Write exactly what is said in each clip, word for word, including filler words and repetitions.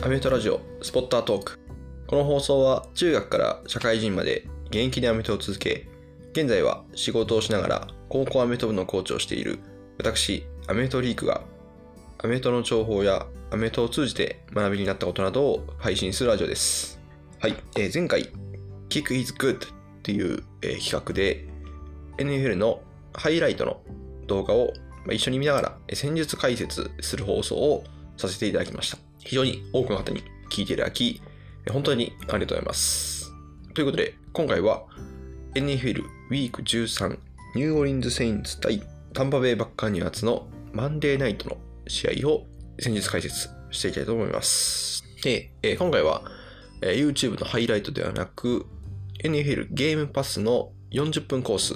アメフトラジオスポッタートーク。この放送は中学から社会人まで現役でアメフトを続け、現在は仕事をしながら高校アメフト部のコーチをしている私、アメフトリークがアメフトの情報やアメフトを通じて学びになったことなどを配信するラジオです。はい、えー、前回 Kick is Good っていう、えー、企画で エヌエフエル のハイライトの動画を一緒に見ながら戦術解説する放送をさせていただきました。非常に多くの方に聞いていただき、本当にありがとうございます。ということで、今回は エヌエフエル ウィークじゅうさん ニューオーリンズ・セインツ対タンパベイ・バッカニアーズのマンデーナイトの試合を戦術解説していきたいと思います。で、今回は YouTube のハイライトではなく エヌエフエル ゲームパスのよんじゅっぷんコース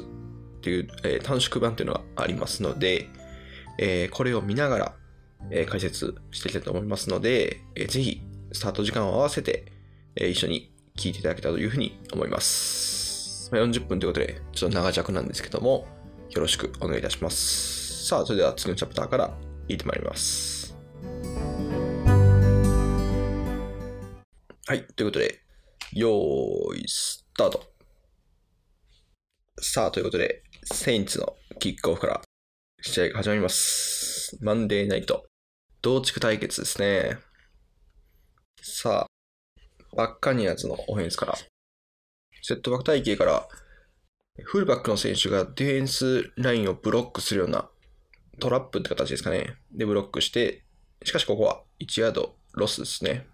という短縮版というのがありますので、これを見ながら解説していきたいと思いますので、ぜひスタート時間を合わせて一緒に聞いていただけたらというふうに思います。よんじゅっぷんということで、ちょっと長尺なんですけども、よろしくお願いいたします。さあ、それでは次のチャプターからいってまいります。はい、ということで、よーい、スタート。さあ、ということで、セインツのキックオフから試合が始まります。マンデーナイト。同地区対決ですね。さあ、バッカニアーズのオフェンスから。セットバック体系から、フルバックの選手がディフェンスラインをブロックするようなトラップって形ですかね。で、ブロックして、しかしここはワンヤードロスですね。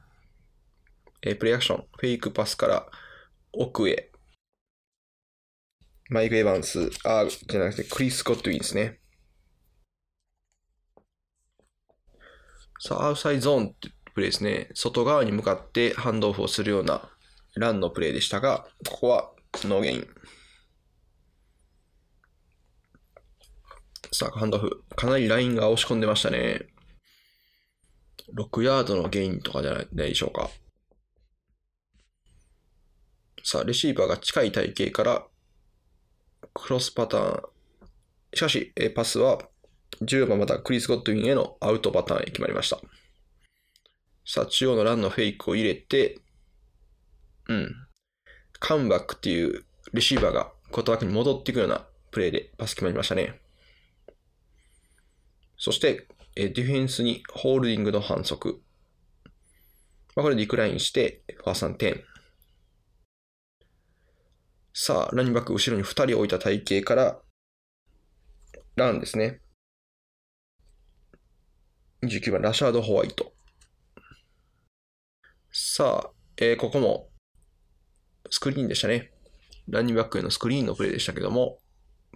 えー、プレイアクション、フェイクパスから奥へ。マイク・エヴァンス、あ、じゃなくてクリス・ゴッドウィンですね。さあ、アウトサイドゾーンってプレイですね。外側に向かってハンドオフをするようなランのプレイでしたが、ここはノーゲイン。さあ、ハンドオフ。かなりラインが押し込んでましたね。ろくヤードのゲインとかじゃないでしょうか。さあ、レシーバーが近い体型から、クロスパターン。しかし、パスはじゅうばんまたクリス・ゴッドウィンへのアウトパターンへ決まりました。さあ、中央のランのフェイクを入れて、うん。カムバックっていうレシーバーがコートバックに戻っていくようなプレーでパス決まりましたね。そして、ディフェンスにホールディングの反則。これでリクラインして、ファースト点。さあ、ランニングバック後ろにふたり置いた体型から、ランですね。にじゅうきゅうばん、ラシャード・ホワイト。さあ、えー、ここも、スクリーンでしたね。ランニングバックへのスクリーンのプレーでしたけども、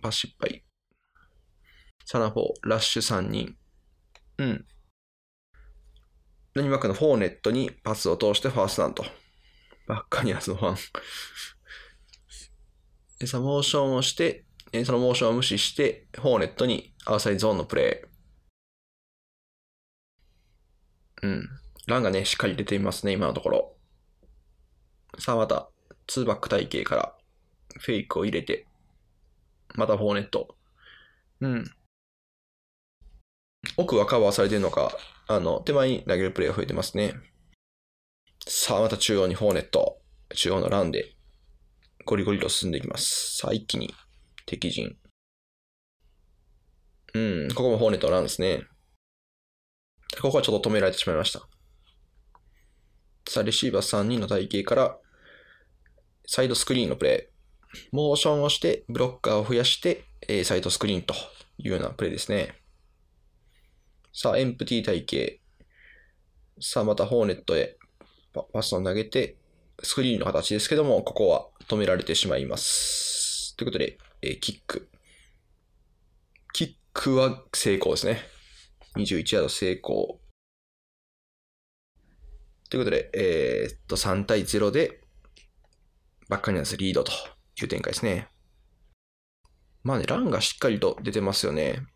パス失敗。サナフォー、ラッシュさんにん。うん。ランニングバックのフォーネットにパスを通してファーストダウンと。バッカニアーズのファン。さあ、モーションをして、そのモーションを無視して、ホーネットにアウトサイドゾーンのプレー。うん。ランがね、しっかり出ていますね、今のところ。さあ、また、ツーバック体系から、フェイクを入れて、またホーネット。うん。奥はカバーされてるのか、あの、手前に投げるプレーが増えてますね。さあ、また中央にホーネット。中央のランで。ゴリゴリと進んでいきます。さあ、一気に敵陣。うん、ここもホーネットのランですね。ここはちょっと止められてしまいました。さあ、レシーバーさんにんの体型から、サイドスクリーンのプレイ。モーションをして、ブロッカーを増やして、サイドスクリーンというようなプレイですね。さあ、エンプティ体型。さあ、またホーネットへパスを投げて、スクリーンの形ですけども、ここは止められてしまいます。ということで、えー、キック。キックは成功ですね。にじゅういちヤード成功。ということで、えー、っと、さん対ゼロで、バッカニアーズリードという展開ですね。まあね、ランがしっかりと出てますよね。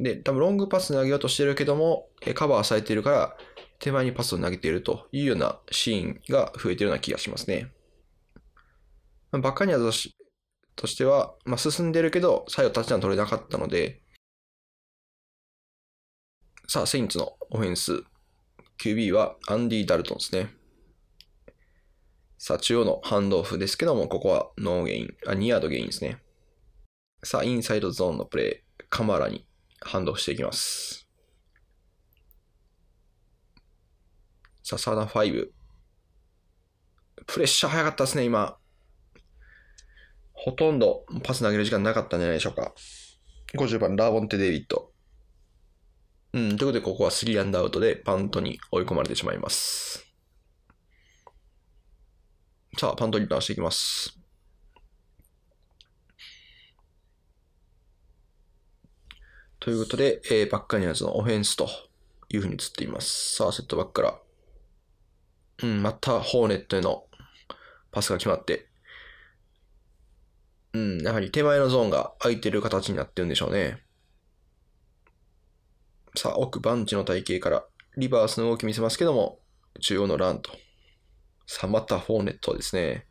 で、多分ロングパス投げようとしてるけども、カバーされているから、手前にパスを投げているというようなシーンが増えているような気がしますね。バッカニアーズとしては、まあ、進んでるけど、最後タッチダウン取れなかったので、さあ、セインツのオフェンス、キュービー はアンディ・ダルトンですね。さあ、中央のハンドオフですけども、ここはノーゲイン、あ、にヤードゲインですね。さあ、インサイドゾーンのプレー、カマラにハンドオフしていきます。さあ、サーダーファイブ。プレッシャー早かったですね、今。ほとんどパス投げる時間なかったんじゃないでしょうか。ごじゅうばん、ラーボンテ・デイビッド。うん、ということで、ここはスリーアンドアウトでパントに追い込まれてしまいます。さあ、パントリターンしていきます。ということで、えー、バッカニアーズのオフェンスというふうに映っています。さあ、セットバックから。うん、またホーネットへのパスが決まって。うん、やはり手前のゾーンが空いてる形になってるんでしょうね。さあ、奥バンチの体型からリバースの動き見せますけども、中央のランと。さあ、またホーネットですね。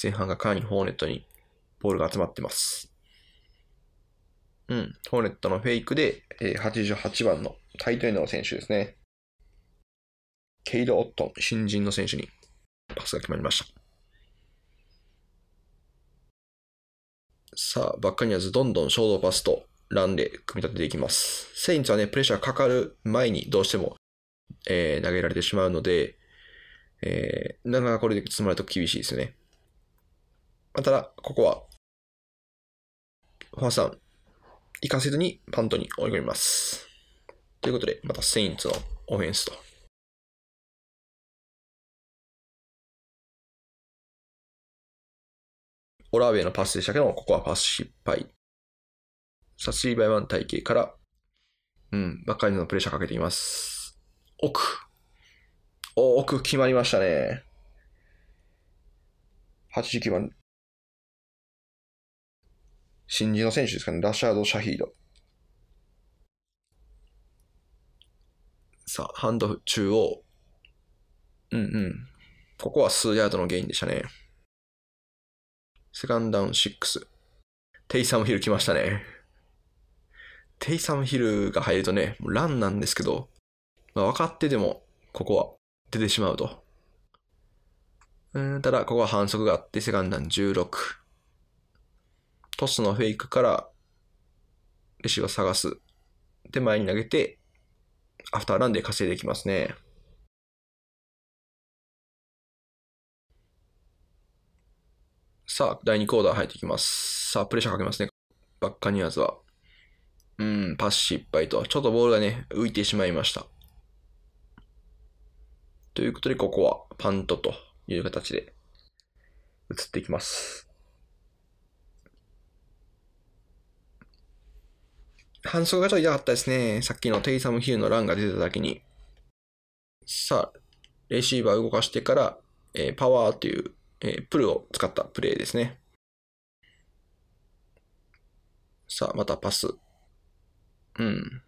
前半がかなりホーネットにボールが集まってます。うん、ホーネットのフェイクで、えー、はちじゅうはちばんのタイトエンドの選手ですね。ケイド・オットン、新人の選手にパスが決まりました。さあ、バッカニアーズどんどん衝動パスとランで組み立てていきます。セインツはね、プレッシャーかかる前にどうしても、えー、投げられてしまうので、えー、なかなかこれで詰まると厳しいですね。ただ、ここは、ファーさん、行かせずにパントに追い込みます。ということで、またセインツのオフェンスと。オラーベのパスでしたけども、ここはパス失敗。さあ、スリーバイワン 体系から、うん、バッカニアのプレッシャーかけています。奥。お、奥決まりましたね。はちじゅうきゅうばん。新人の選手ですかね。ラシャード・シャヒード。さあ、ハンドオフ中央。うんうん。ここは数ヤードのゲインでしたね。セカンドダウンシックス。テイサム・ヒル来ましたね。テイサム・ヒルが入るとね、ランなんですけど、まあ、分かってても、ここは出てしまうと。うん、ただ、ここは反則があって、セカンダンじゅうろく。トスのフェイクから、レシーブを探す。で、前に投げて、アフターランで稼いできますね。さあ、だいにクォーター入っていきます。さあ、プレッシャーかけますね。バッカニアーズは。うん、パス失敗と。ちょっとボールがね、浮いてしまいました。ということで、ここはパントという形で移っていきます。反則がちょっと痛かったですね。さっきのテイサム・ヒルのランが出てただけに。さあ、レシーバーを動かしてから、えー、パワーという、えー、プルを使ったプレーですね。さあ、またパス。うん。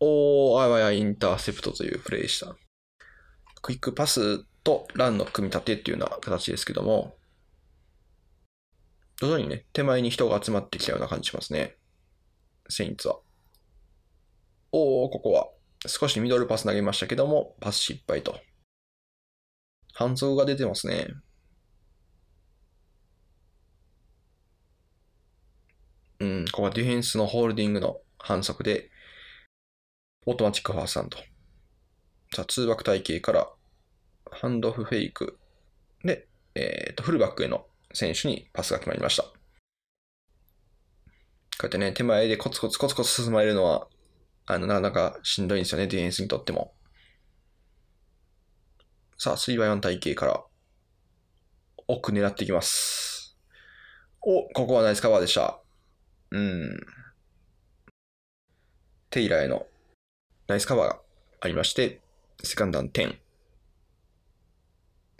おー、あわやインターセプトというプレーでした。クイックパスとランの組み立てっていうような形ですけども、徐々にね、手前に人が集まってきたような感じしますね。セインツは。おお、ここは少しミドルパス投げましたけども、パス失敗と。反則が出てますね。うん、ここはディフェンスのホールディングの反則で、オートマチックファーストアンド。さあ、ツーバック体系から、ハンドオフフェイクで、えーと、フルバックへの選手にパスが決まりました。こうやってね、手前でコツコツコツコツ進まれるのは、あの、なかなかしんどいんですよね、ディフェンスにとっても。さあ、スリーバイワン 体系から、奥狙っていきます。お、ここはナイスカバーでした。うん。テイラーへのナイスカバーがありまして、セカンダンじゅう。そ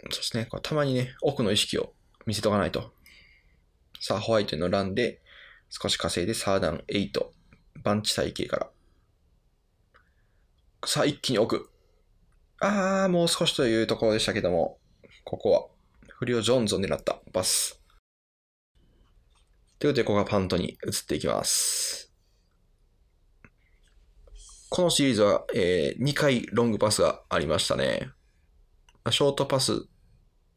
うですね。これたまにね、奥の意識を見せとかないと。さあ、ホワイトのランで、少し稼いで、サーダンはち。バンチ体系から。さあ、一気に奥。あー、もう少しというところでしたけども、ここは、フリオ・ジョーンズを狙ったパス。ということで、ここがパントに移っていきます。このシリーズは、えー、にかいロングパスがありましたね。ショートパス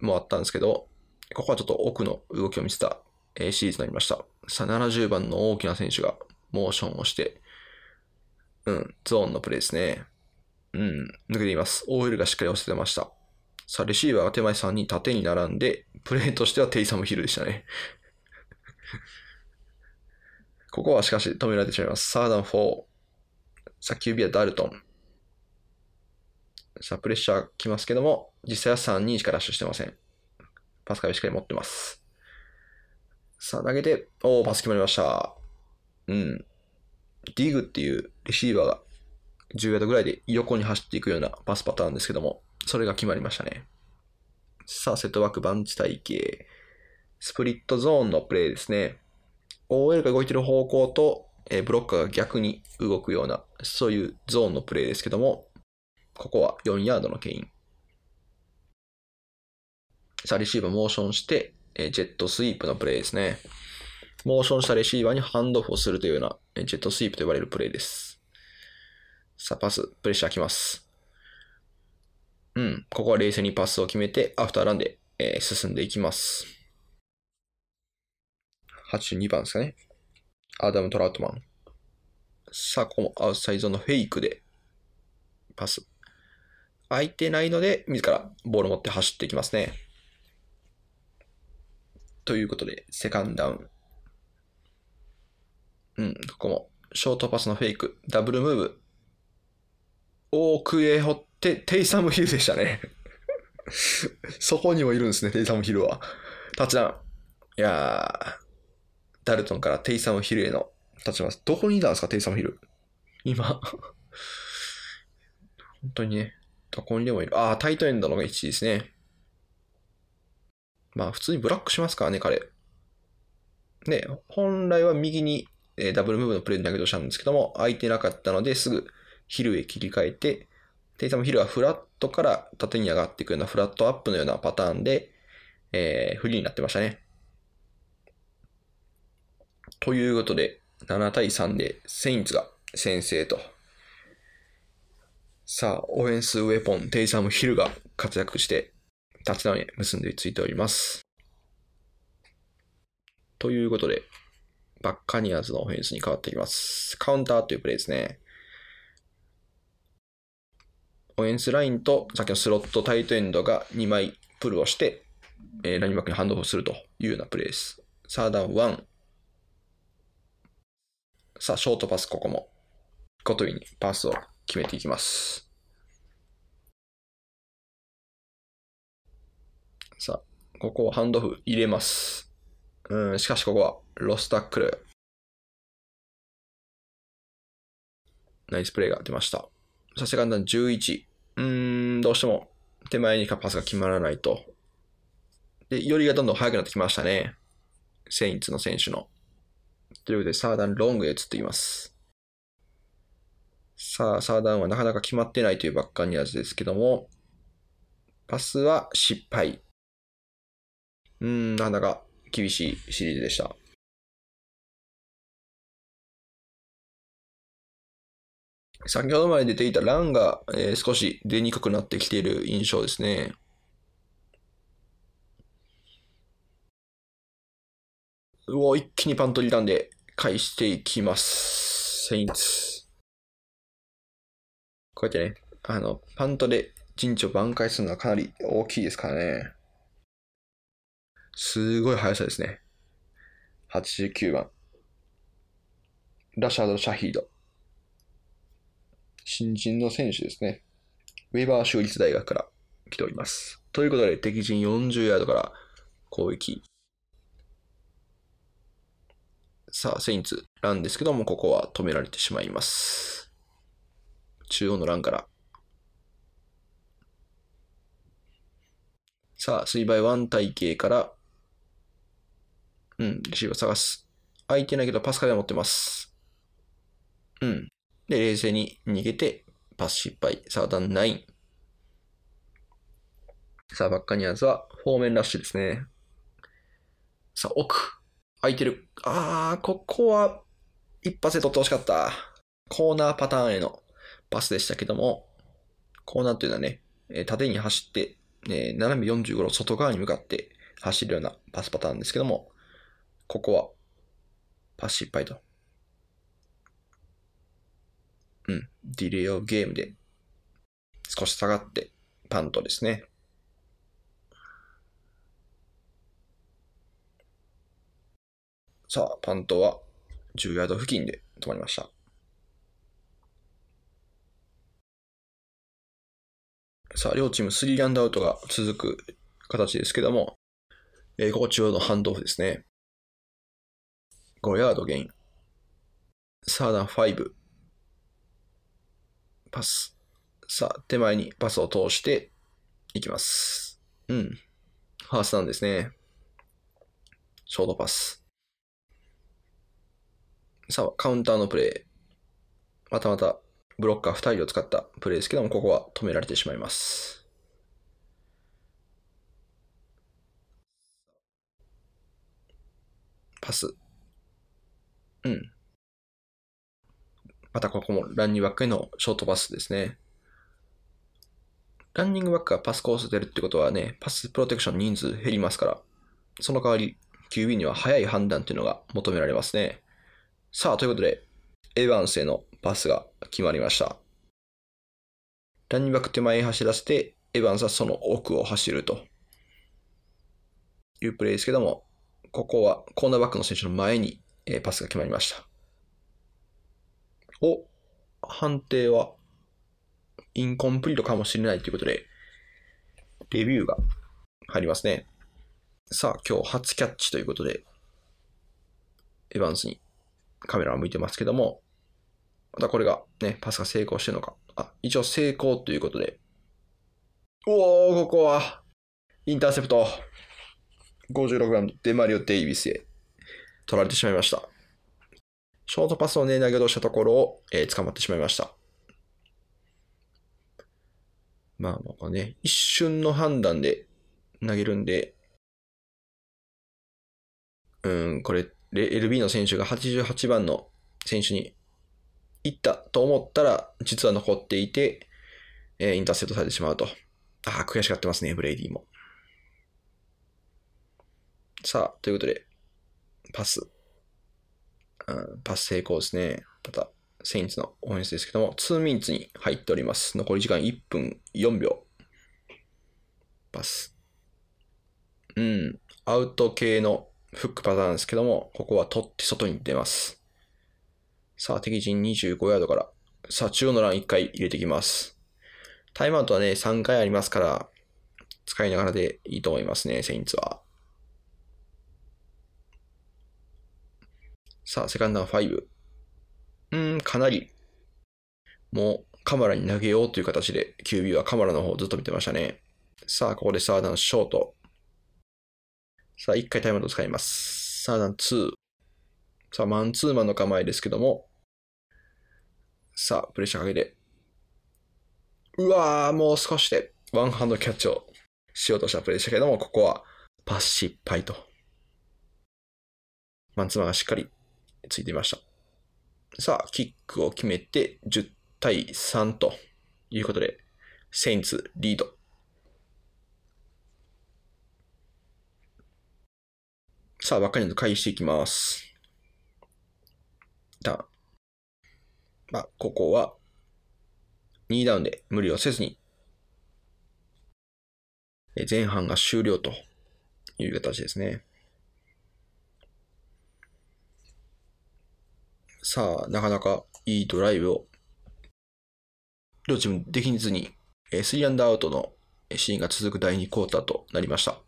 もあったんですけど、ここはちょっと奥の動きを見せた、えー、シリーズになりました。さあ、ななじゅうばんの大きな選手がモーションをして、うん、ゾーンのプレーですね。うん、抜けています。オーエル がしっかり押せてました。さあ、レシーバーが手前さんにん縦に並んで、プレーとしてはテイサムヒルでしたね。ここはしかし止められてしまいます。サーダンよん。さあ、キュービーはダルトン。さあ、プレッシャー来ますけども、実際はさんにんしかラッシュしてません。パスカイしっかり持ってます。さあ、投げて、おー、パス決まりました。うん。ディグっていうレシーバーがじゅうヤードぐらいで横に走っていくようなパスパターンですけども、それが決まりましたね。さあ、セットバック、バンチ体系。スプリットゾーンのプレイですね。オーエル が動いている方向と、えー、ブロッカーが逆に動くような、そういうゾーンのプレイですけども、ここはよんヤードのケイン。さあ、レシーバーモーションして、えー、ジェットスイープのプレイですね。モーションしたレシーバーにハンドオフをするというような、えー、ジェットスイープと呼ばれるプレイです。さあ、パス、プレッシャーきます。うん、ここは冷静にパスを決めて、アフターランで、えー、進んでいきます。はちじゅうにばんですかね。アダム・トラウトマン。さあ、ここもアウトサイドのフェイクで、パス。空いてないので、自らボールを持って走っていきますね。ということで、セカンドダウン。うん、ここも、ショートパスのフェイク、ダブルムーブ。奥へ掘って、テイサムヒルでしたね。そこにもいるんですね、テイサムヒルは。タッチダウン。いやー。ダルトンからテイサムヒルへの立ちます。どこにいたんですかテイサムヒル今。本当にね、どこにでもいる。ああ、タイトエンドの位置ですね。まあ普通にブラックしますからね彼ね。本来は右に、えー、ダブルムーブのプレーで投げとしたんですけども、空いてなかったのですぐヒルへ切り替えて、テイサムヒルはフラットから縦に上がっていくようなフラットアップのようなパターンで、えー、フリーになってましたね。ということで、ななたいさんでセインツが先制と。さあ、オフェンスウェポン、テイサム・ヒルが活躍して、タッチダウンへ結んでついております。ということで、バッカニアーズのオフェンスに変わっていきます。カウンターというプレーですね。オフェンスラインと、さっきのスロットタイトエンドがにまいプルをして、えー、ラインバックにハンドオフするというようなプレーです。サーダウンいち。さあ、ショートパス、ここもゴトウィにパスを決めていきます。さあ、ここをハンドオフ入れます。うん、しかしここはロスタックル。ナイスプレーが出ました。さあ、セカンドじゅういち。うーん、どうしても手前にかパスが決まらないと。で、寄りがどんどん速くなってきましたね。セインツの選手の。ということで、サーダンロングへ移っています。さあ、サーダンはなかなか決まってないというバッカニアーズですけども、パスは失敗。うーん、なかなか厳しいシリーズでした。先ほどまで出ていたランが、えー、少し出にくくなってきている印象ですね。を一気にパントリーランで返していきます。セインツ。こうやってね、あの、パントで陣地を挽回するのはかなり大きいですからね。すごい速さですね。はちじゅうきゅうばん。ラシャード・シャヒード。新人の選手ですね。ウェーバー州立大学から来ております。ということで、敵陣よんじゅうヤードから攻撃。さあ、セインツ、ランですけども、ここは止められてしまいます。中央のランから。さあ、スリーバイワン 体系から、うん、レシーバー探す。空いてないけど、パスカイは持ってます。うん。で、冷静に逃げて、パス失敗。さあ、ダンきゅう。さあ、バッカニアーズは、フォーメンラッシュですね。さあ、奥。空いてる。あー、ここは一発で取ってほしかった。コーナーパターンへのパスでしたけども、コーナーというのはね、縦に走って、ね、斜めよんじゅうごどの外側に向かって走るようなパスパターンですけども、ここはパス失敗と。うん、ディレイオブゲームで少し下がってパントですね。さあ、パントはじゅうヤード付近で止まりました。さあ、両チームスリーアンドアウトが続く形ですけども、えー、ここ中央のハンドオフですね。ごヤードゲイン。サーダンご。パス。さあ、手前にパスを通していきます。うん。ファーストダウンですね。ショートパス。さあ、カウンターのプレイ。またまた、ブロッカーふたりを使ったプレイですけども、ここは止められてしまいます。パス。うん。またここもランニングバックへのショートパスですね。ランニングバックがパスコース出るってことはね、パスプロテクション人数減りますから、その代わり キュービー には早い判断っていうのが求められますね。さあ、ということで、エヴァンスへのパスが決まりました。ランニングバック手前に走らせて、エヴァンスはその奥を走るというプレーですけども、ここはコーナーバックの選手の前にパスが決まりました。お、判定はインコンプリートかもしれないということで、レビューが入りますね。さあ、今日初キャッチということで、エヴァンスにカメラを向いてますけども、またこれがね、パスが成功してるのか。あ、一応成功ということで。おお、ここは、インターセプト。ごじゅうろくばん、デマリオ・デイビスへ取られてしまいました。ショートパスをね、投げ落としたところを、えー、捕まってしまいました。まあ、まあね、一瞬の判断で投げるんで、うん、これ、エルビー の選手がはちじゅうはちばんの選手に行ったと思ったら、実は残っていて、えー、インターセプトされてしまうと。ああ、悔しがってますね、ブレイディも。さあ、ということで、パス。うん、パス成功ですね。また、セインツのオフェンスですけども、ツーミニッツに入っております。残り時間いっぷんよんびょう。パス。うん、アウト系のフックパターンですけども、ここは取って外に出ます。さあ、敵陣にじゅうごヤードから、さあ、中央のランいっかい入れてきます。タイムアウトはね、さんかいありますから、使いながらでいいと思いますね、セインツは。さあ、セカンドはご。うーん、かなり、もう、カマラに投げようという形で、キュービー はカマラの方をずっと見てましたね。さあ、ここでサーダンショート。さあ、いっかいタイムアウト使います。サーダンに。さあ、マンツーマンの構えですけども。さあ、プレッシャーかけて。うわー、もう少しで、ワンハンドキャッチをしようとしたプレーでしたけども、ここは、パス失敗と。マンツーマンがしっかりついていました。さあ、キックを決めて、じゅうたいさんということで、セインツリード。さあ、ばっかりの返していきます。ダウン。まあ、ここは、にダウンで無理をせずに、前半が終了という形ですね。さあ、なかなかいいドライブを、両チームできずに、スリーアンダーアウトのシーンが続くだいにクォーターとなりました。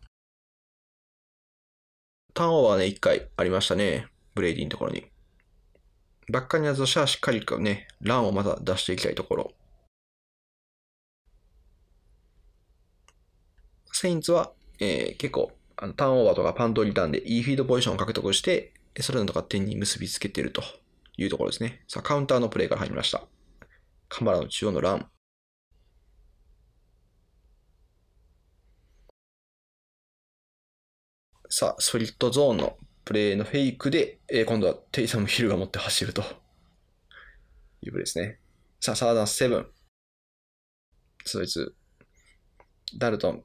ターンオーバーね、いっかいありましたね。ブレイディのところに。バッカニアーズとしてはしっかりね、ランをまた出していきたいところ。セインツは、えー、結構あの、ターンオーバーとかパントリターンでいいフィードポジションを獲得して、それなどが点に結びつけているというところですね。さあ、カウンターのプレーから入りました。カマラの中央のラン。さあ、スプリットゾーンのプレーのフェイクで、えー、今度はテイサム・ヒルが持って走るというプレーですね。さあ、サーダンスセブン。そいつ、ダルトン。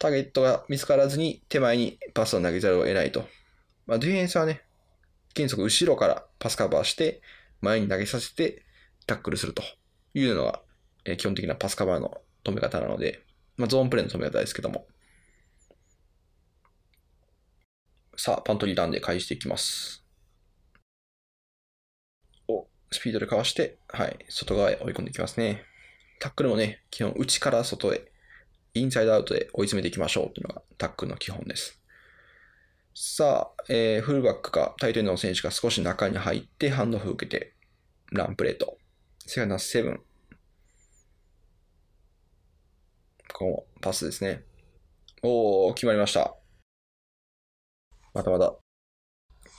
ターゲットが見つからずに手前にパスを投げざるを得ないと。まあ、ディフェンスはね、原則後ろからパスカバーして、前に投げさせてタックルするというのが、えー、基本的なパスカバーの止め方なので、まあ、ゾーンプレーの止め方ですけども。さあ、パントリーランで返していきます。お、スピードでかわして、はい、外側へ追い込んでいきますね。タックルもね、基本内から外へ、インサイドアウトで追い詰めていきましょうというのがタックルの基本です。さあ、えー、フルバックかタイトエンドの選手が少し中に入ってハンドオフ受けてランプレート。セカンドセブン。ここもパスですね。おー、決まりました。またまた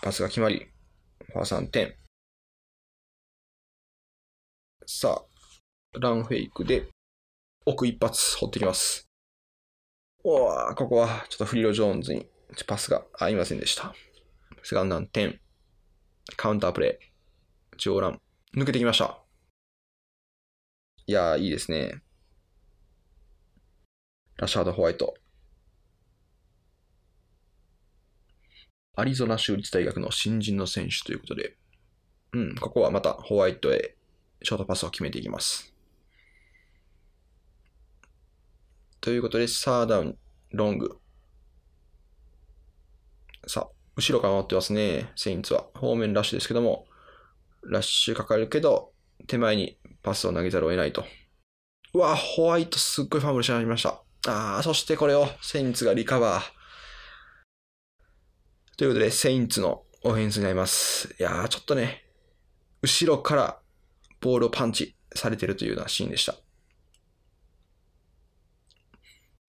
パスが決まり、ファーストさんてん。さあ、ランフェイクで奥一発掘ってきます。おー、ここはちょっとフリロ・ジョーンズにパスが合いませんでした。セカンダンじゅう。カウンタープレイ。上ラン。抜けてきました。いやー、いいですね。ラシャード・ホワイト。アリゾナ州立大学の新人の選手ということで、うん、ここはまたホワイトへショートパスを決めていきます。ということで、サーダウン、ロング。さあ、後ろから回ってますね、セインツは。方面ラッシュですけども、ラッシュかかるけど、手前にパスを投げざるを得ないと。うわ、ホワイトすっごいファンブルしました。ああ、そしてこれをセインツがリカバー。ということで、セインツのオフェンスになります。いやー、ちょっとね、後ろからボールをパンチされてるというようなシーンでした。や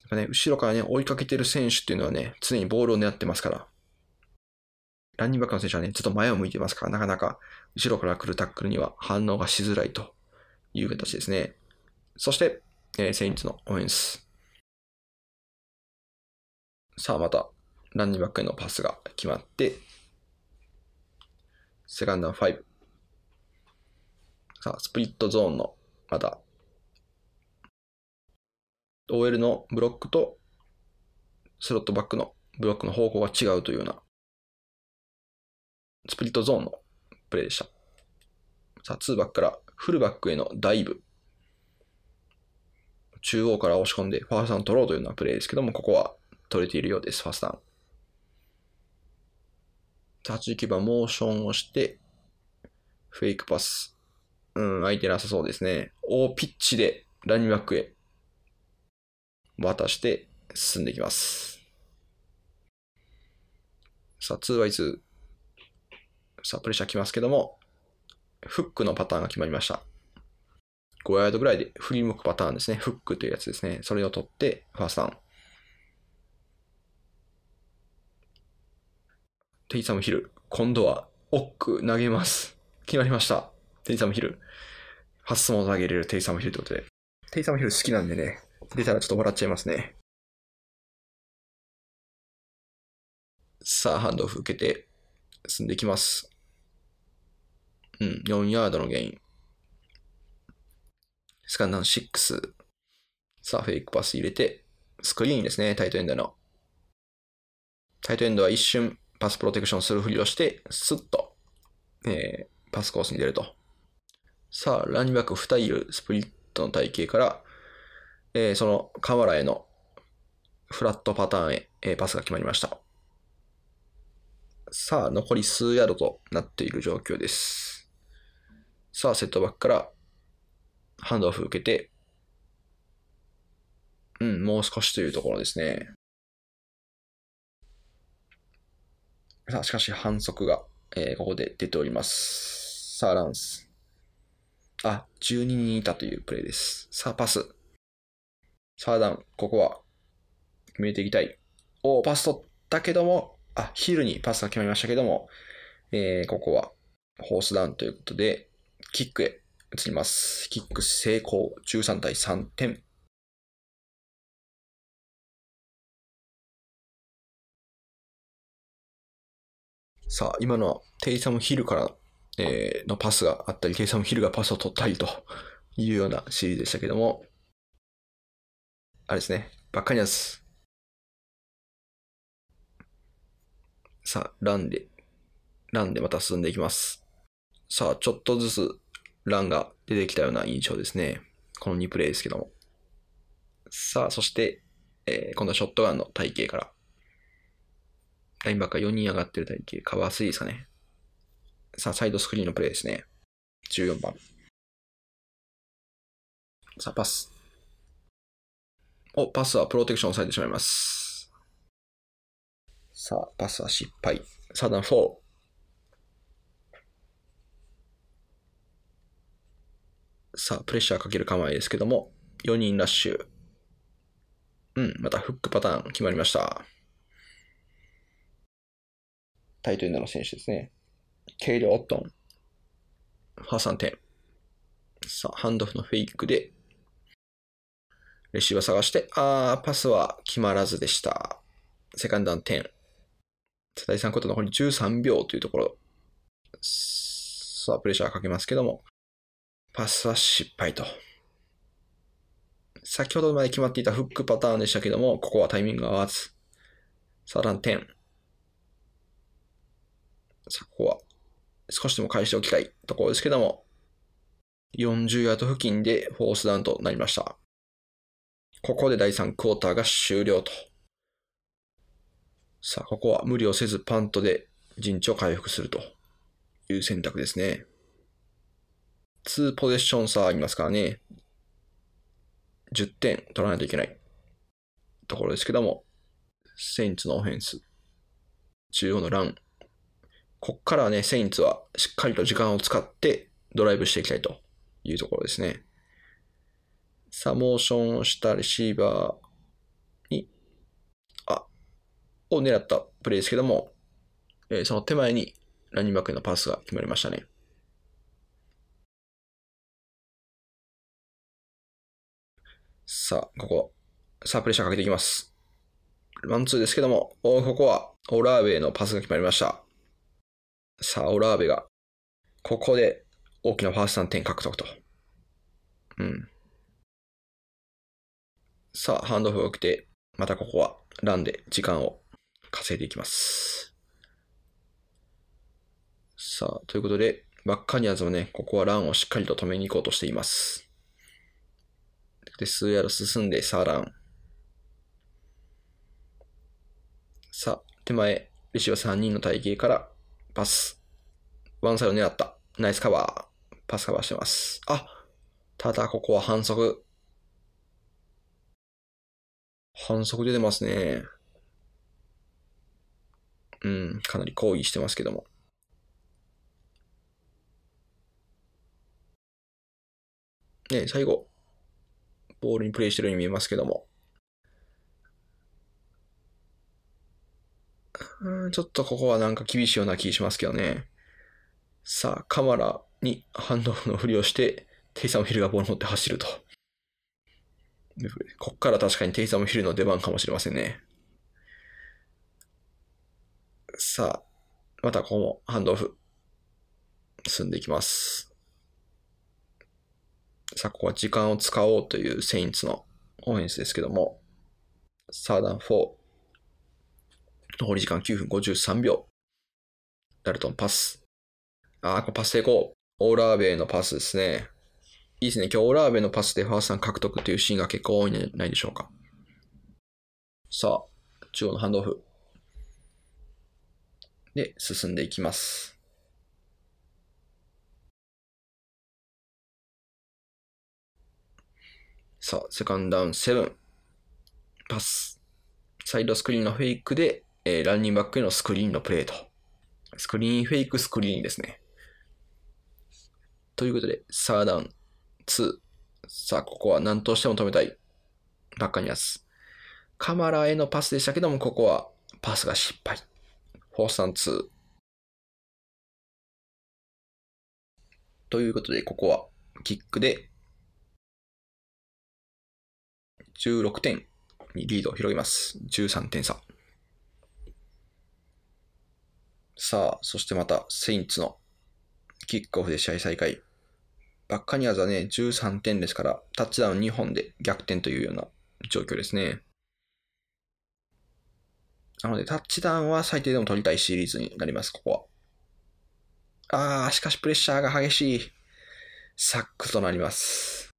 っぱね、後ろからね、追いかけてる選手っていうのはね、常にボールを狙ってますから。ランニングバックの選手はね、ちょっと前を向いてますから、なかなか後ろから来るタックルには反応がしづらいという形ですね。そして、えー、セインツのオフェンス。さあ、また。ランニングバックへのパスが決まって、セカンドご。さあ、スプリットゾーンの、また、オーエル のブロックと、スロットバックのブロックの方向が違うというような、スプリットゾーンのプレーでした。さあ、にバックからフルバックへのダイブ。中央から押し込んで、ファーストダウン取ろうというようなプレーですけども、ここは取れているようです、ファーストダウン。はちじゅうきゅうばんモーションをして、フェイクパス。うん、相手なさそうですね。大ピッチでランニングバックへ渡して進んでいきます。さあ、ツーバイツー。さあ、プレッシャー来ますけども、フックのパターンが決まりました。ごヤードぐらいで振り向くパターンですね。フックというやつですね。それを取って、ファーストダウン。テイサムヒル。今度は、奥投げます。決まりました。テイサムヒル。パスも投げれるテイサムヒルということで。テイサムヒル好きなんでね、出たらちょっと笑っちゃいますね。さあ、ハンドオフ受けて、進んでいきます。うん、よんヤードのゲイン。スカンダンろく。さあ、フェイクパス入れて、スクリーンですね、タイトエンドの。タイトエンドは一瞬、パスプロテクションするふりをして、スッと、えー、パスコースに出ると。さあ、ランニングバックふたりいるスプリットの体系から、えー、その河原へのフラットパターンへ、えー、パスが決まりました。さあ、残り数ヤードとなっている状況です。さあ、セットバックからハンドオフ受けて、うん、もう少しというところですね。さあ、しかし反則が、えー、ここで出ております。さあ、ランス。あ、じゅうににんいたというプレーです。さあ、パス。さあ、ダウン。ここは、決めていきたい。おー、パス取ったけども、あ、ヒルにパスが決まりましたけども、えー、ここは、ホースダウンということで、キックへ移ります。キック成功。じゅうさんたいさんてん。さあ、今のテイサムヒルからえー、のパスがあったり、ケイサム・ヒルがパスを取ったりというようなシリーズでしたけども、あれですね、バッカニアス。さあ、ランで、ランでまた進んでいきます。さあ、ちょっとずつランが出てきたような印象ですね。このにプレイですけども。さあ、そして、えー、今度はショットガンの体系から。ラインバックがよにん上がってる体系、カバースリーですかね。さあ、サイドスクリーンのプレイですね。じゅうよんばん。さあ、パス。お、パスはプロテクションされてしまいます。さあ、パスは失敗。サーダンよん。さあ、プレッシャーかける構えですけども、よにんラッシュ。うん、またフックパターン決まりました。タイトエンドの選手ですね。ケイル・オットン。ハサンテン。さあ、ハンドオフのフェイクで、レシーバー探して、あー、パスは決まらずでした。セカンドのじゅう。だいさんクォーター残りじゅうさんびょうというところ。さあ、プレッシャーかけますけども、パスは失敗と。先ほどまで決まっていたフックパターンでしたけども、ここはタイミングが合わず。さあ、ランじゅう。さあ、ここは少しでも返しておきたいところですけども、よんじゅうヤード付近でフォースダウンとなりました。ここでだいさんクォーターが終了と。さあ、ここは無理をせずパントで陣地を回復するという選択ですね。にポゼッション差ありますからね。じゅってん取らないといけないところですけども、セインツのオフェンス。中央のラン。ここからはね、セインツはしっかりと時間を使ってドライブしていきたいというところですね。さあ、モーションをしたレシーバーに、あ、を狙ったプレーですけども、えー、その手前にランニングバックへのパスが決まりましたね。さあ、ここ、さあ、プレッシャーかけていきます。ワンツーですけども、おここはオラーベへのパスが決まりました。さあ、オラーベが、ここで大きなファーストさんてん獲得と。うん。さあ、ハンドオフが来て、またここはランで時間を稼いでいきます。さあ、ということで、バッカニアーズもね、ここはランをしっかりと止めに行こうとしています。で、数ヤード進んで、さあ、ラン。さあ、手前、レシーバーさんにんの体型から、パス。ワンサイド狙った。ナイスカバー。パスカバーしてます。あ、ただここは反則。反則出てますね。うん、かなり抗議してますけども。ね、最後、ボールにプレイしてるように見えますけども。うん、ちょっとここはなんか厳しいような気しますけどね。さあ、カマラにハンドオフのふりをして、テイサム・ヒルがボールを持って走ると。ここから確かにテイサム・ヒルの出番かもしれませんね。さあ、またここもハンドオフ、進んでいきます。さあ、ここは時間を使おうというセインツのオフェンスですけども、サーダンよん。残り時間きゅうふんごじゅうさんびょう。ダルトンパス。ああ、これパスでいこう。オーラーベイのパスですね。いいですね。今日オーラーベイのパスでファーストさん獲得というシーンが結構多いんじゃないでしょうか。さあ、中央のハンドオフ。で、進んでいきます。さあ、セカンドダウンなな。パス。サイドスクリーンのフェイクで、ランニングバックへのスクリーンのプレーと。スクリーンフェイク、スクリーンですね。ということで、サーダウンに。さあ、ここは何としても止めたい。バッカニアス。カマラへのパスでしたけども、ここはパスが失敗。フォースダウンに。ということで、ここはキックで、じゅうろくてんにリードを広げます。じゅうさんてんさ。さあ、そしてまた、セインツのキックオフで試合再開。バッカニアーズはね、じゅうさんてんですから、タッチダウンにほんで逆転というような状況ですね。なので、タッチダウンは最低でも取りたいシリーズになります、ここは。あー、しかしプレッシャーが激しい。サックとなります。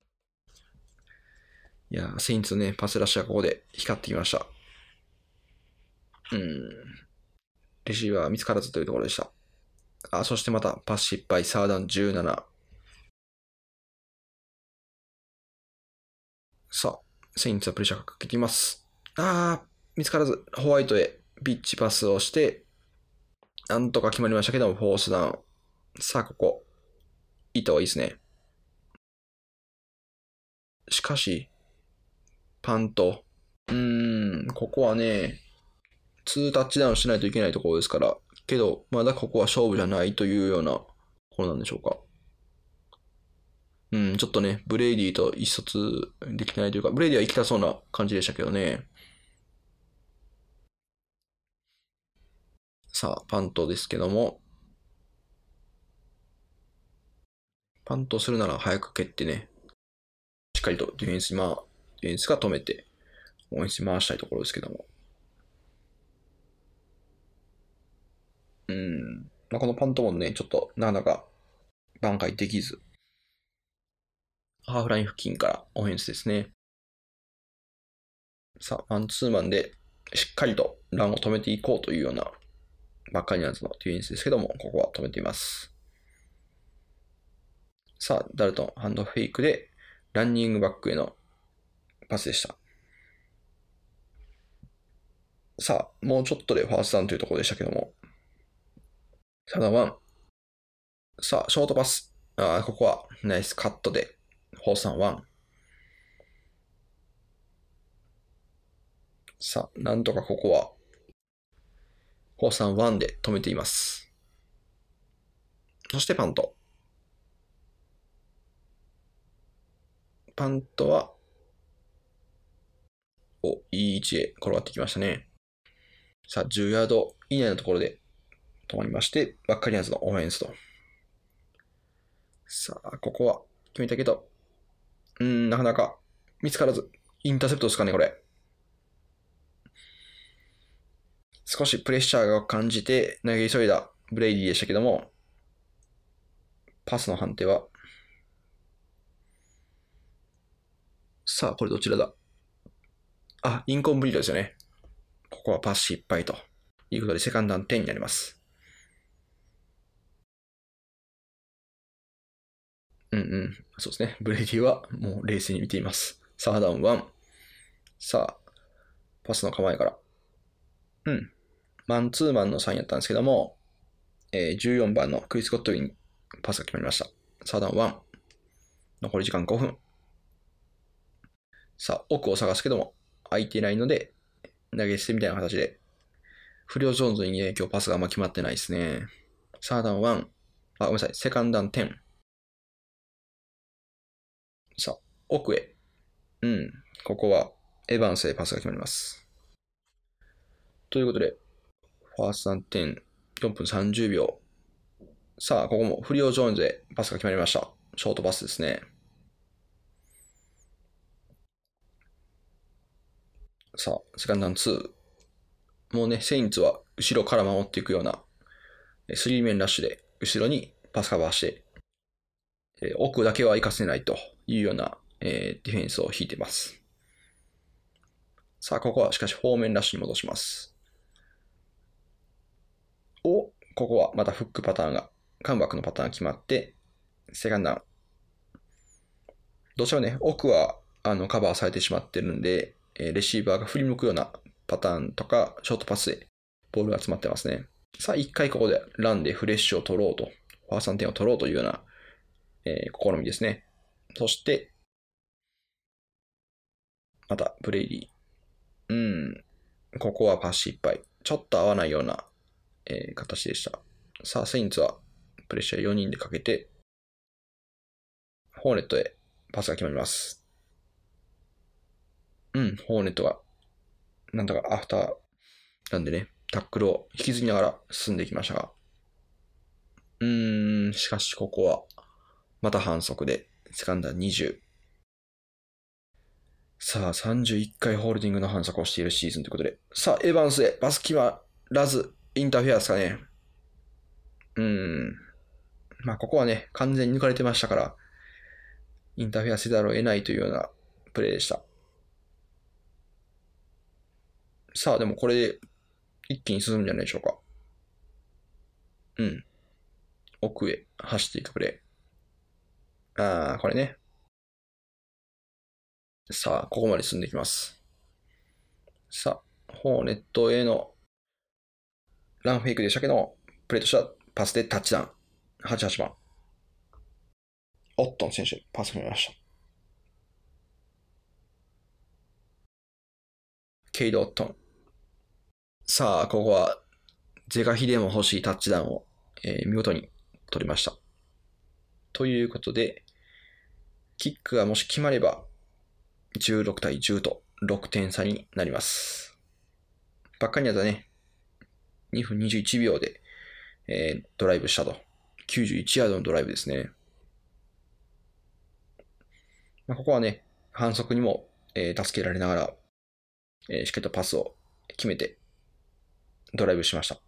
いやー、セインツのね、パスラッシュはここで光ってきました。うん。レシーバー見つからずというところでした。あ、そしてまたパス失敗、サーダウンじゅうなな。さあ、セインツはプレッシャーかけてきます。あー、見つからず、ホワイトへピッチパスをして、なんとか決まりましたけども、フォースダウン。さあ、ここ。いいとはいいですね。しかし、パント。うーん、ここはね、にタッチダウンしないといけないところですから、けど、まだここは勝負じゃないというようなところなんでしょうか。うん、ちょっとね、ブレイディと意思疎通できないというか、ブレイディは行きたそうな感じでしたけどね。さあ、パントですけども、パントするなら早く蹴ってね、しっかりとディフェンス、まあ、ディフェンスが止めて、オフェンス回したいところですけども。うん、まあ、このパントもね、ちょっとなかなか挽回できず、ハーフライン付近からオフェンスですね。さあ、マンツーマンでしっかりとランを止めていこうというようなバッカニアーズのディフェンスですけども、ここは止めています。さあ、ダルトン、ハンドフェイクで、ランニングバックへのパスでした。さあ、もうちょっとでファーストダウンというところでしたけども。サードワン。さあ、ショートパス。ああ、ここはナイスカットで、フォースダウンワン。さあ、なんとかここは、フォースダウンワンで止めています。そしてパント。パントは、お、いい位置へ転がってきましたね。さあ、じゅうヤード以内のところで止まりまして、バッカニアーズのオフェンスと。さあ、ここは決めたけど、うーん、なかなか見つからず、インターセプトですかね、これ。少しプレッシャーを感じて投げ急いだブレイディでしたけども、パスの判定は、さあ、これどちらだ？あ、インコンプリートですよね。ここはパス失敗ということで、セカンドアンテンになります。うんうん、そうですね。ブレイディはもう冷静に見ています。サーダウンワン。さあ、パスの構えから。うん。マンツーマンのサインやったんですけども、えー、じゅうよんばんのクリス・ゴッドウィンにパスが決まりました。サーダウンワン。残り時間ごふん。さあ、奥を探すけども、空いていないので、投げ捨てみたいな形で、不良ジョーンズにね、今日パスがあんま決まってないですね。サーダンワン、あ、ごめんなさい、セカンダンじゅう。さあ、奥へ。うん、ここは、エヴァンスへパスが決まります。ということで、ファーストダウンじゅう、よんぷんさんじゅうびょう。さあ、ここも不良ジョーンズへパスが決まりました。ショートパスですね。さあ、セカンドダウンに。もうね、セインツは後ろから守っていくような、スリー面ラッシュで後ろにパスカバーして、えー、奥だけは活かせないというような、えー、ディフェンスを引いています。さあ、ここはしかしフォー面ラッシュに戻します。お、ここはまたフックパターンが、カムバックのパターンが決まって、セカンドダウン。どうしてもね、奥はあのカバーされてしまってるんで、レシーバーが振り向くようなパターンとか、ショートパスでボールが集まってますね。さあ、一回ここでランでフレッシュを取ろうと、ファーストさんてんを取ろうというような、えー、試みですね。そして、またブレイリー。うん、ここはパス失敗。ちょっと合わないような、えー、形でした。さあ、セインツはプレッシャーよにんでかけて、ホーネットへパスが決まります。うん、ホーネットが、なんとかアフターなんでね、タックルを引きずりながら進んでいきましたが、うーん、しかしここは、また反則で、掴んだにじゅう。さあ、さんじゅういっかいホールディングの反則をしているシーズンということで。さあ、エバンスへ、パス決まらず、インターフェアですかね。うーん。まあ、ここはね、完全に抜かれてましたから、インターフェアせざるを得ないというようなプレーでした。さあ、でもこれで、一気に進むんじゃないでしょうか。うん。奥へ走っていくプレー。ああ、これね。さあ、ここまで進んでいきます。さあ、ホーネットへのランフェイクでしたけど、プレーとしてはパスでタッチダウン。はちじゅうはちばん。オットン選手、パス決めました。ケイド・オットン。さあ、ここは、是が非でも欲しいタッチダウンを、えー、見事に取りました。ということで、キックがもし決まれば、じゅうろくたいじゅうとろくてんさになります。バッカニアズはね、にふんにじゅういちびょうで、えー、ドライブしたと。きゅうじゅういちヤードのドライブですね。まあ、ここはね、反則にも、えー、助けられながら、えー、しっかりとパスを決めてドライブしました。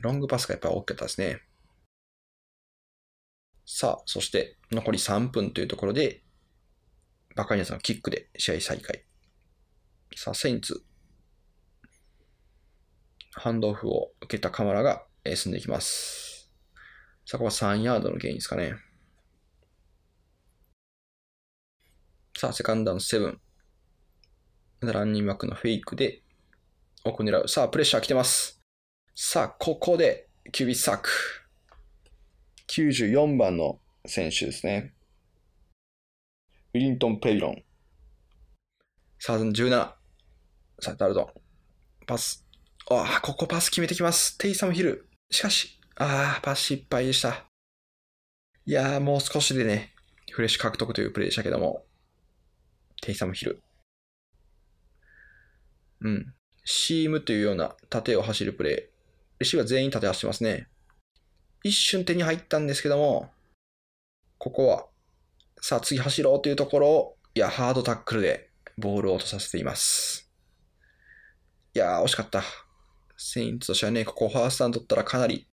ロングパスがやっぱり大きかったですね。さあ、そして残りさんぷんというところで、バカニアさんのキックで試合再開。さあ、セインツ。ハンドオフを受けたカマラが進んでいきます。さあ、ここはさんヤードのゲインですかね。さあ、セカンドダウンなな。ランニングバックのフェイクで奥狙う。さあ、プレッシャー来てます。さあ、ここでキュービーサック。きゅうじゅうよんばんの選手ですね。ウィリントン・プレビロン。さあ、じゅうなな。さあ、ダルトン。パス。ああ、ここパス決めてきます。テイサム・ヒル。しかし、ああ、パス失敗でした。いやー、もう少しでね、フレッシュ獲得というプレーでしたけども。テイサム・ヒル。うん。シームというような縦を走るプレー。レシーバー全員縦走ってますね。一瞬手に入ったんですけども、ここは、さあ次走ろうというところを、いや、ハードタックルでボールを落とさせています。いやー、惜しかった。セインツとしてはね、ここをファーストダウン取ったらかなり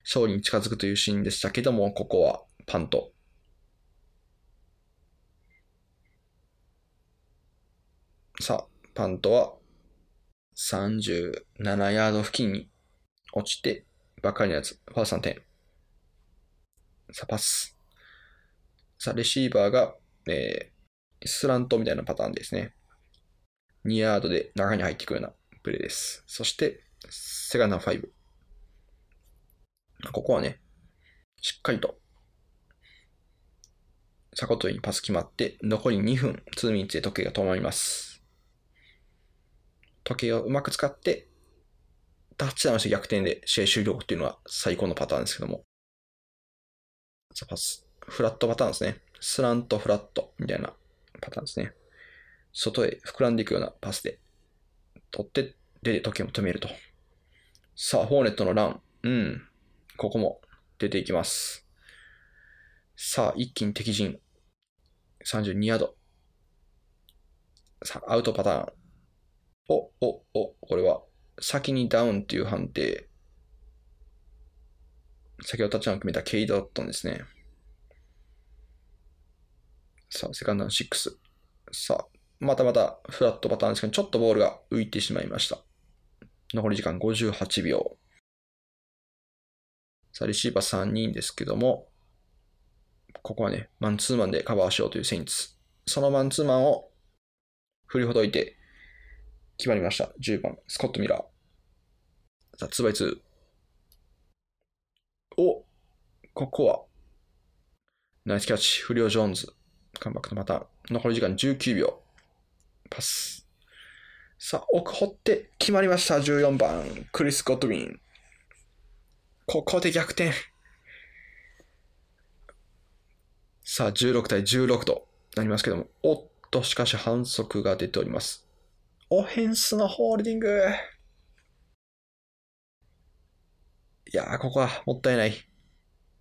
勝利に近づくというシーンでしたけども、ここはパント。さあ、パントはさんじゅうななヤード付近に落ちて、ばっかりのやつ、ファーストさんてん。さあ、パス。さあ、レシーバーが、えー、スラントみたいなパターンですね。にヤードで中に入っていくようなプレーです。そして、セカンドご。ここはね、しっかりと、サコトにパス決まって、残りにふん、にミニッツで時計が止まります。時計をうまく使って、タッチダウンして逆転で試合終了っていうのは最高のパターンですけども。さあ、パス。フラットパターンですね。スラントフラットみたいなパターンですね。外へ膨らんでいくようなパスで取って、で、時計も止めると。さあ、ホーネットのラン。うん。ここも出ていきます。さあ、一気に敵陣。さんじゅうにヤード。さあ、アウトパターン。お、お、お、これは先にダウンという判定。先ほどタッチダウンを決めたケイド・ドットンですね。さあ、セカンドのろく。さあ、またまたフラットパターンですけど、ちょっとボールが浮いてしまいました。残り時間ごじゅうはちびょう。さあ、レシーバーさんにんですけども、ここはね、マンツーマンでカバーしようというセインツ。そのマンツーマンを振りほどいて、決まりました。じゅうばん、スコット・ミラー。さあ、ツーバイツー。お、ここは、ナイスキャッチ、不良ジョーンズ。カムバックとまた、残り時間じゅうきゅうびょう。パス。さあ、奥掘って、決まりました。じゅうよんばん、クリス・ゴッドウィン。ここで逆転。さあ、じゅうろくたいじゅうろくとなりますけども、おっと、しかし反則が出ております。オフェンスのホールディング。いやー、ここはもったいない。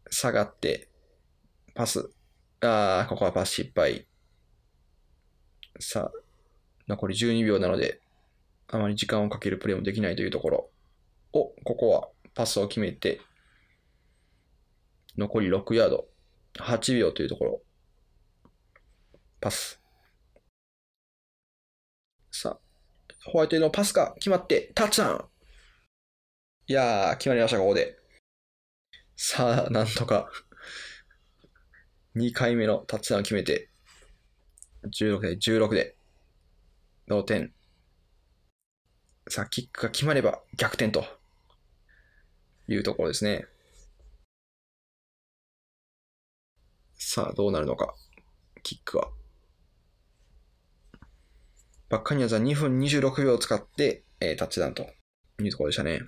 下がって、パス。あー、ここはパス失敗。さあ、残りじゅうにびょうなので、あまり時間をかけるプレーもできないというところ。お、ここはパスを決めて、残りろくヤード、はちびょうというところ。パス。さあ、ホワイトのパスが決まって、タッチダウン。いやー、決まりました、ここで。さあ、なんとか、にかいめのタッチダウンを決めて、じゅうろくたいじゅうろくで、同点。さあ、キックが決まれば逆転というところですね。さあ、どうなるのか、キックは。バッカニアーズはにふんにじゅうろくびょうを使って、えー、タッチダウンというところでしたね。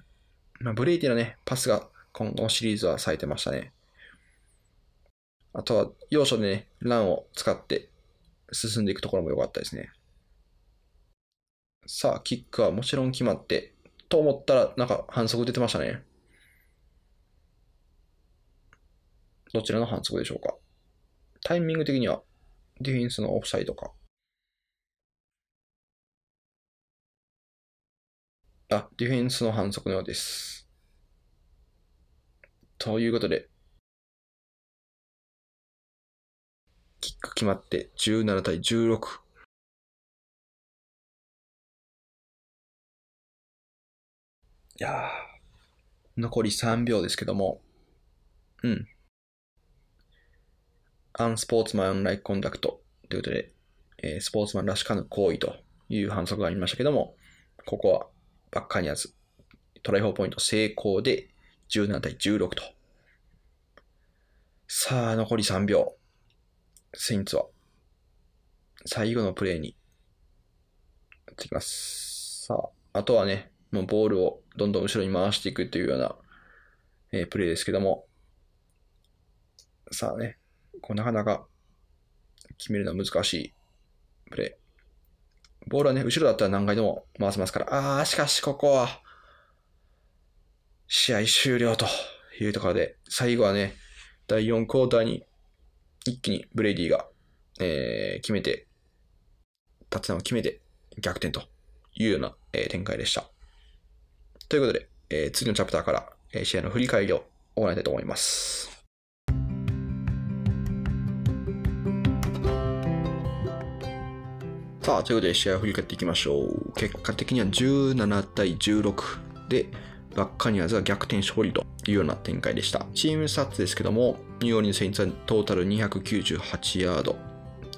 まあ、ブレイティのね、パスが今後のシリーズは冴えてましたね。あとは、要所でね、ランを使って進んでいくところも良かったですね。さあ、キックはもちろん決まって、と思ったら、なんか反則出てましたね。どちらの反則でしょうか。タイミング的にはディフェンスのオフサイドか。あ、ディフェンスの反則のようです。ということで、キック決まってじゅうななたいじゅうろく。いやー、残りさんびょうですけども、うん。アンスポーツマンライクコンダクトということで、えー、スポーツマンらしからぬ行為という反則がありましたけども、ここはバッカニアーズ、トライフォーポイント成功でじゅうななたいじゅうろくと。さあ、残りさんびょう。セインツは最後のプレーにやってきます。さあ、あとはね、もうボールをどんどん後ろに回していくというような、えー、プレーですけども、さあね、こうなかなか決めるのは難しいプレー。ボールはね、後ろだったら何回でも回せますから、あー、しかしここは、試合終了というところで、最後はね、だいよんクォーターに一気にブレイディが、えー、決めて、タッチダウンを決めて逆転というような、えー、展開でした。ということで、えー、次のチャプターから、えー、試合の振り返りを行いたいと思います。さあ、ということで試合を振り返っていきましょう。結果的にはじゅうななたいじゅうろくでバッカニアーズは逆転勝利というような展開でした。チームスタッツですけども、ニューオーリンズ・セインツはトータルにひゃくきゅうじゅうはちヤード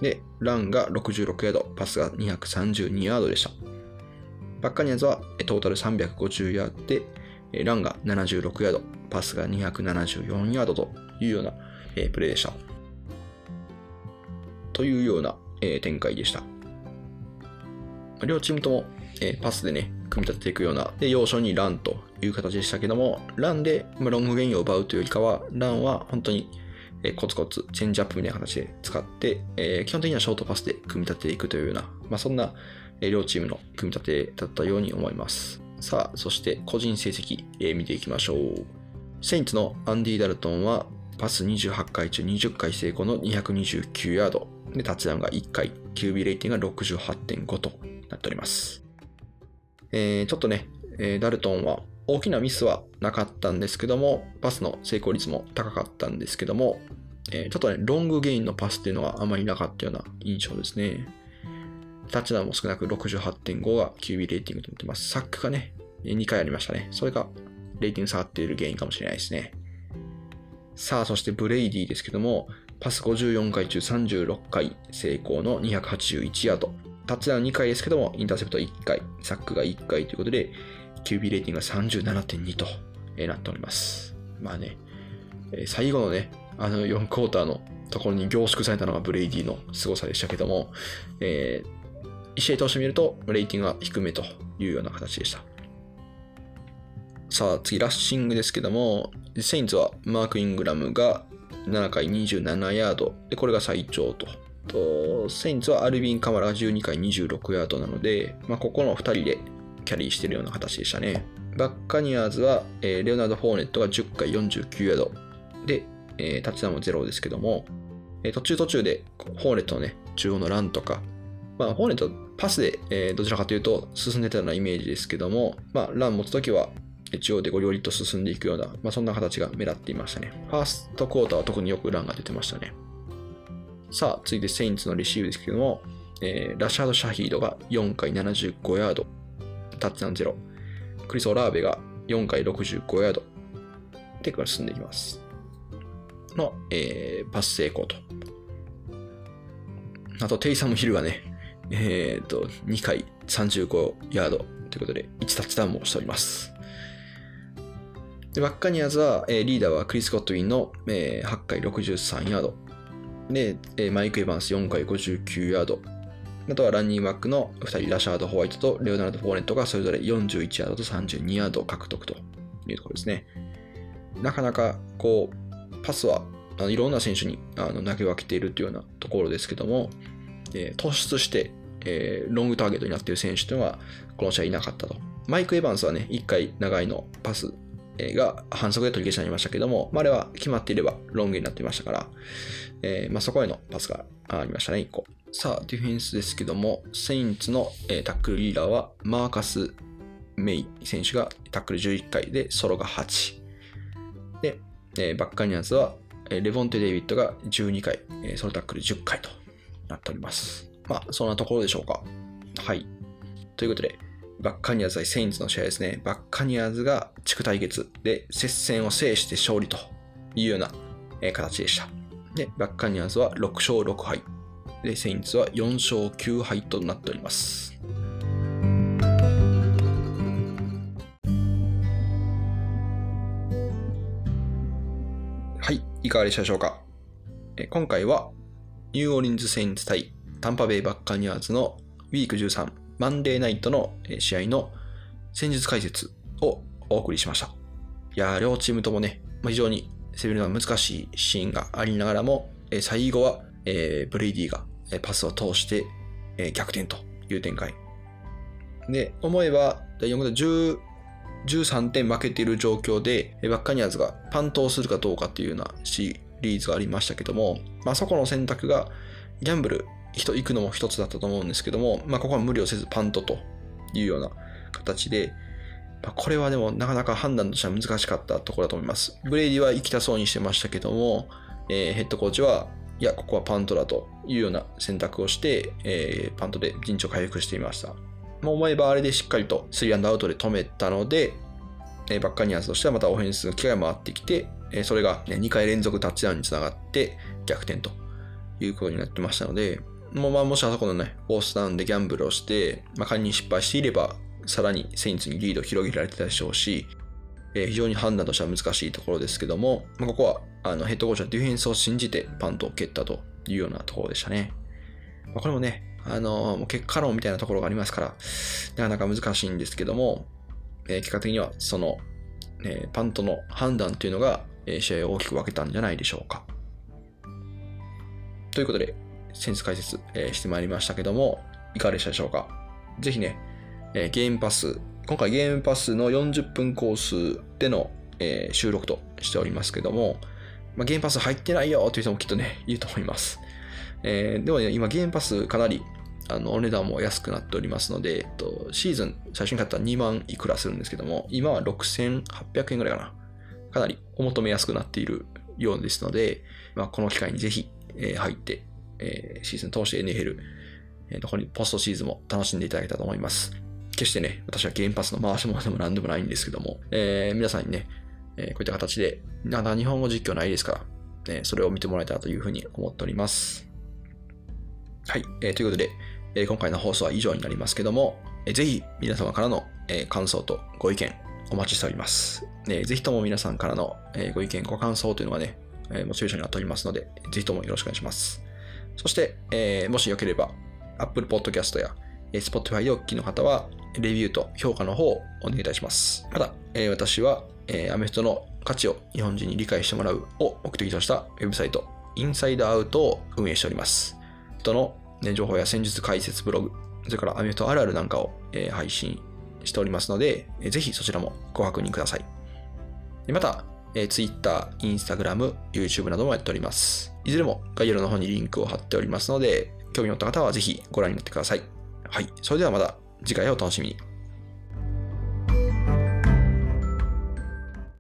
で、ランがろくじゅうろくヤード、パスがにひゃくさんじゅうにヤードでした。バッカニアーズはトータルさんびゃくごじゅうヤードで、ランがななじゅうろくヤード、パスがにひゃくななじゅうよんヤードというようなプレーでした。というような展開でした。両チームともパスでね、組み立てていくような、で、要所にランという形でしたけども、ランでロングゲインを奪うというよりかは、ランは本当にコツコツチェンジアップみたいな形で使って、えー、基本的にはショートパスで組み立てていくというような、まあ、そんな両チームの組み立てだったように思います。さあ、そして個人成績、えー、見ていきましょう。セインツのアンディ・ダルトンはパスにじゅうはちかいちゅうにじゅっかい成功のにひゃくにじゅうきゅうヤードで、タッチダウンがいっかい、キュービー レーティングが ろくじゅうはちてんご となっております。えー、ちょっとね、えー、ダルトンは大きなミスはなかったんですけども、パスの成功率も高かったんですけども、えー、ちょっとね、ロングゲインのパスっていうのはあまりなかったような印象ですね。タッチダウンも少なく ろくじゅうはちてんご が キュービー レーティングとなってます。サックがね、にかいありましたね。それがレーティング下がっている原因かもしれないですね。さあ、そしてブレイディですけども、パスごじゅうよんかいちゅうさんじゅうろっかい成功のにひゃくはちじゅういちヤード。タッチダウンにかいですけども、インターセプトいっかい、サックがいっかいということで、キュービー レーティングが さんじゅうななてんに となっております。まあね、最後のね、あのよんクォーターのところに凝縮されたのがブレイディの凄さでしたけども、えー、いち試合通してみると、レーティングが低めというような形でした。さあ、次、ラッシングですけども、セインツはマーク・イングラムがななかいにじゅうななヤード、で、これが最長と。とセインツはアルビン・カマラがじゅうにかいにじゅうろくヤードなので、まあ、ここのふたりでキャリーしているような形でしたね。バッカニアーズは、えー、レオナルド・フォーネットがじゅっかいよんじゅうきゅうヤードで、えー、タッチダウンもゼロですけども、えー、途中途中でフォーネットのね中央のランとか、まあ、フォーネットパスで、えー、どちらかというと進んでたようなイメージですけども、まあ、ラン持つときは中央でゴリゴリと進んでいくような、まあ、そんな形が目立っていましたね。ファーストクォーターは特によくランが出てましたね。さあ続いてセインツのレシーブですけども、えー、ラシャード・シャヒードがよんかいななじゅうごヤードタッチダウンゼロ、クリス・オラーベがよんかいろくじゅうごヤードでこれ進んでいきますの、えー、パス成功と、あとテイサム・ヒルがね、えー、とにかいさんじゅうごヤードということでいちタッチダウンもしております。でバッカニアーズは、えー、リーダーはクリス・ゴッドウィンの、えー、はっかいろくじゅうさんヤードで、えー、マイク・エヴァンスよんかいごじゅうきゅうヤード、あとはランニングバックのふたり、ラシャード・ホワイトとレオナルド・フォーネットがそれぞれよんじゅういちヤードとさんじゅうにヤードを獲得というところですね。なかなかこうパスはあのいろんな選手にあの投げ分けているというようなところですけども、えー、突出して、えー、ロングターゲットになっている選手というのはこの試合いなかったと。マイク・エヴァンスはねいっかい長いのパスが反則で取り消しになりましたけども、まあ、あれは決まっていればロングになっていましたから、えーまあ、そこへのパスがありましたねいっこ。さあディフェンスですけども、セインツの、えー、タックルリーダーはマーカス・メイ選手がタックルじゅういっかいでソロがはちで、えー、バッカニアーズは、えー、レボンテ・デイビッドがじゅうにかい、えー、ソロタックルじゅっかいとなっております。まあそんなところでしょうか。はいということでバッカニアーズ対セインツの試合ですね。バッカニアーズが地区対決で接戦を制して勝利というような形でした。でバッカニアーズはろく勝ろく敗で、セインツはよん勝きゅう敗となっております。はい、いかがでしたでしょうか。今回はニューオリンズセインツ対タンパベイバッカニアーズの ウィークじゅうさんマンデーナイトの試合の戦術解説をお送りしました。いや、両チームともね、非常に攻めるのは難しいシーンがありながらも、最後はブレイディがパスを通して逆転という展開。で、思えばだいよんクォーターじゅうさんてん負けている状況で、バッカニアーズがパントをするかどうかというようなシリーズがありましたけども、まあ、そこの選択がギャンブル、人行くのも一つだったと思うんですけども、まあ、ここは無理をせずパントというような形で、まあ、これはでもなかなか判断としては難しかったところだと思います。ブレイディは行きたそうにしてましたけども、えー、ヘッドコーチはいやここはパントだというような選択をして、えー、パントで陣地を回復していました。まあ、思えばあれでしっかりとスリーアンドアウトで止めたので、えー、バッカニアーズとしてはまたオフェンスの機会も回ってきて、えー、それが、ね、にかい連続タッチダウンにつながって逆転ということになってましたので、も, うまあもしあそこのねフォースダウンでギャンブルをして、まあ、仮に失敗していればさらにセインツにリードを広げられてたでしょうし、えー、非常に判断としては難しいところですけども、まあ、ここはあのヘッドコーチはディフェンスを信じてパントを蹴ったというようなところでしたね。まあ、これもね、あのー、結果論みたいなところがありますからなかなか難しいんですけども、えー、結果的にはその、えー、パントの判断というのが、えー、試合を大きく分けたんじゃないでしょうか。ということでセンス解説してまいりましたけども、いかがでしたでしょうか。ぜひねゲームパス、今回ゲームパスのよんじゅっぷんコースでの収録としておりますけども、ゲームパス入ってないよという人もきっとねいると思います。えー、でもね今ゲームパスかなりあのお値段も安くなっておりますので、えっと、シーズン最初に買ったにまんいくらするんですけども、今はろくせんはっぴゃくえんぐらいかな、かなりお求めやすくなっているようですので、まあ、この機会にぜひ入ってえー、シーズン通して エヌエフエル、えー、ここにポストシーズンも楽しんでいただけたと思います。決してね私はゲームパスの回し物でも何でもないんですけども、えー、皆さんにね、えー、こういった形でなかなか日本語実況ないですから、ね、それを見てもらえたらというふうに思っております。はい、えー、ということで、えー、今回の放送は以上になりますけども、えー、ぜひ皆様からの、えー、感想とご意見お待ちしております。えー、ぜひとも皆さんからの、えー、ご意見ご感想というのがね、えー、モチベーションになっておりますので、ぜひともよろしくお願いします。そして、えー、もしよければ Apple Podcast や Spotify でお聞きの方はレビューと評価の方をお願いいたします。また、えー、私は、えー、アメフトの価値を日本人に理解してもらうを目的としたウェブサイトインサイドアウトを運営しております。人の、ね、情報や戦術解説ブログ、それからアメフトあるあるなんかを、えー、配信しておりますので、ぜひそちらもご確認ください。また、Twitter、Instagram、YouTube などもやっております。いずれも概要欄の方にリンクを貼っておりますので、興味持った方はぜひご覧になってください。はい。それではまた次回をお楽しみに。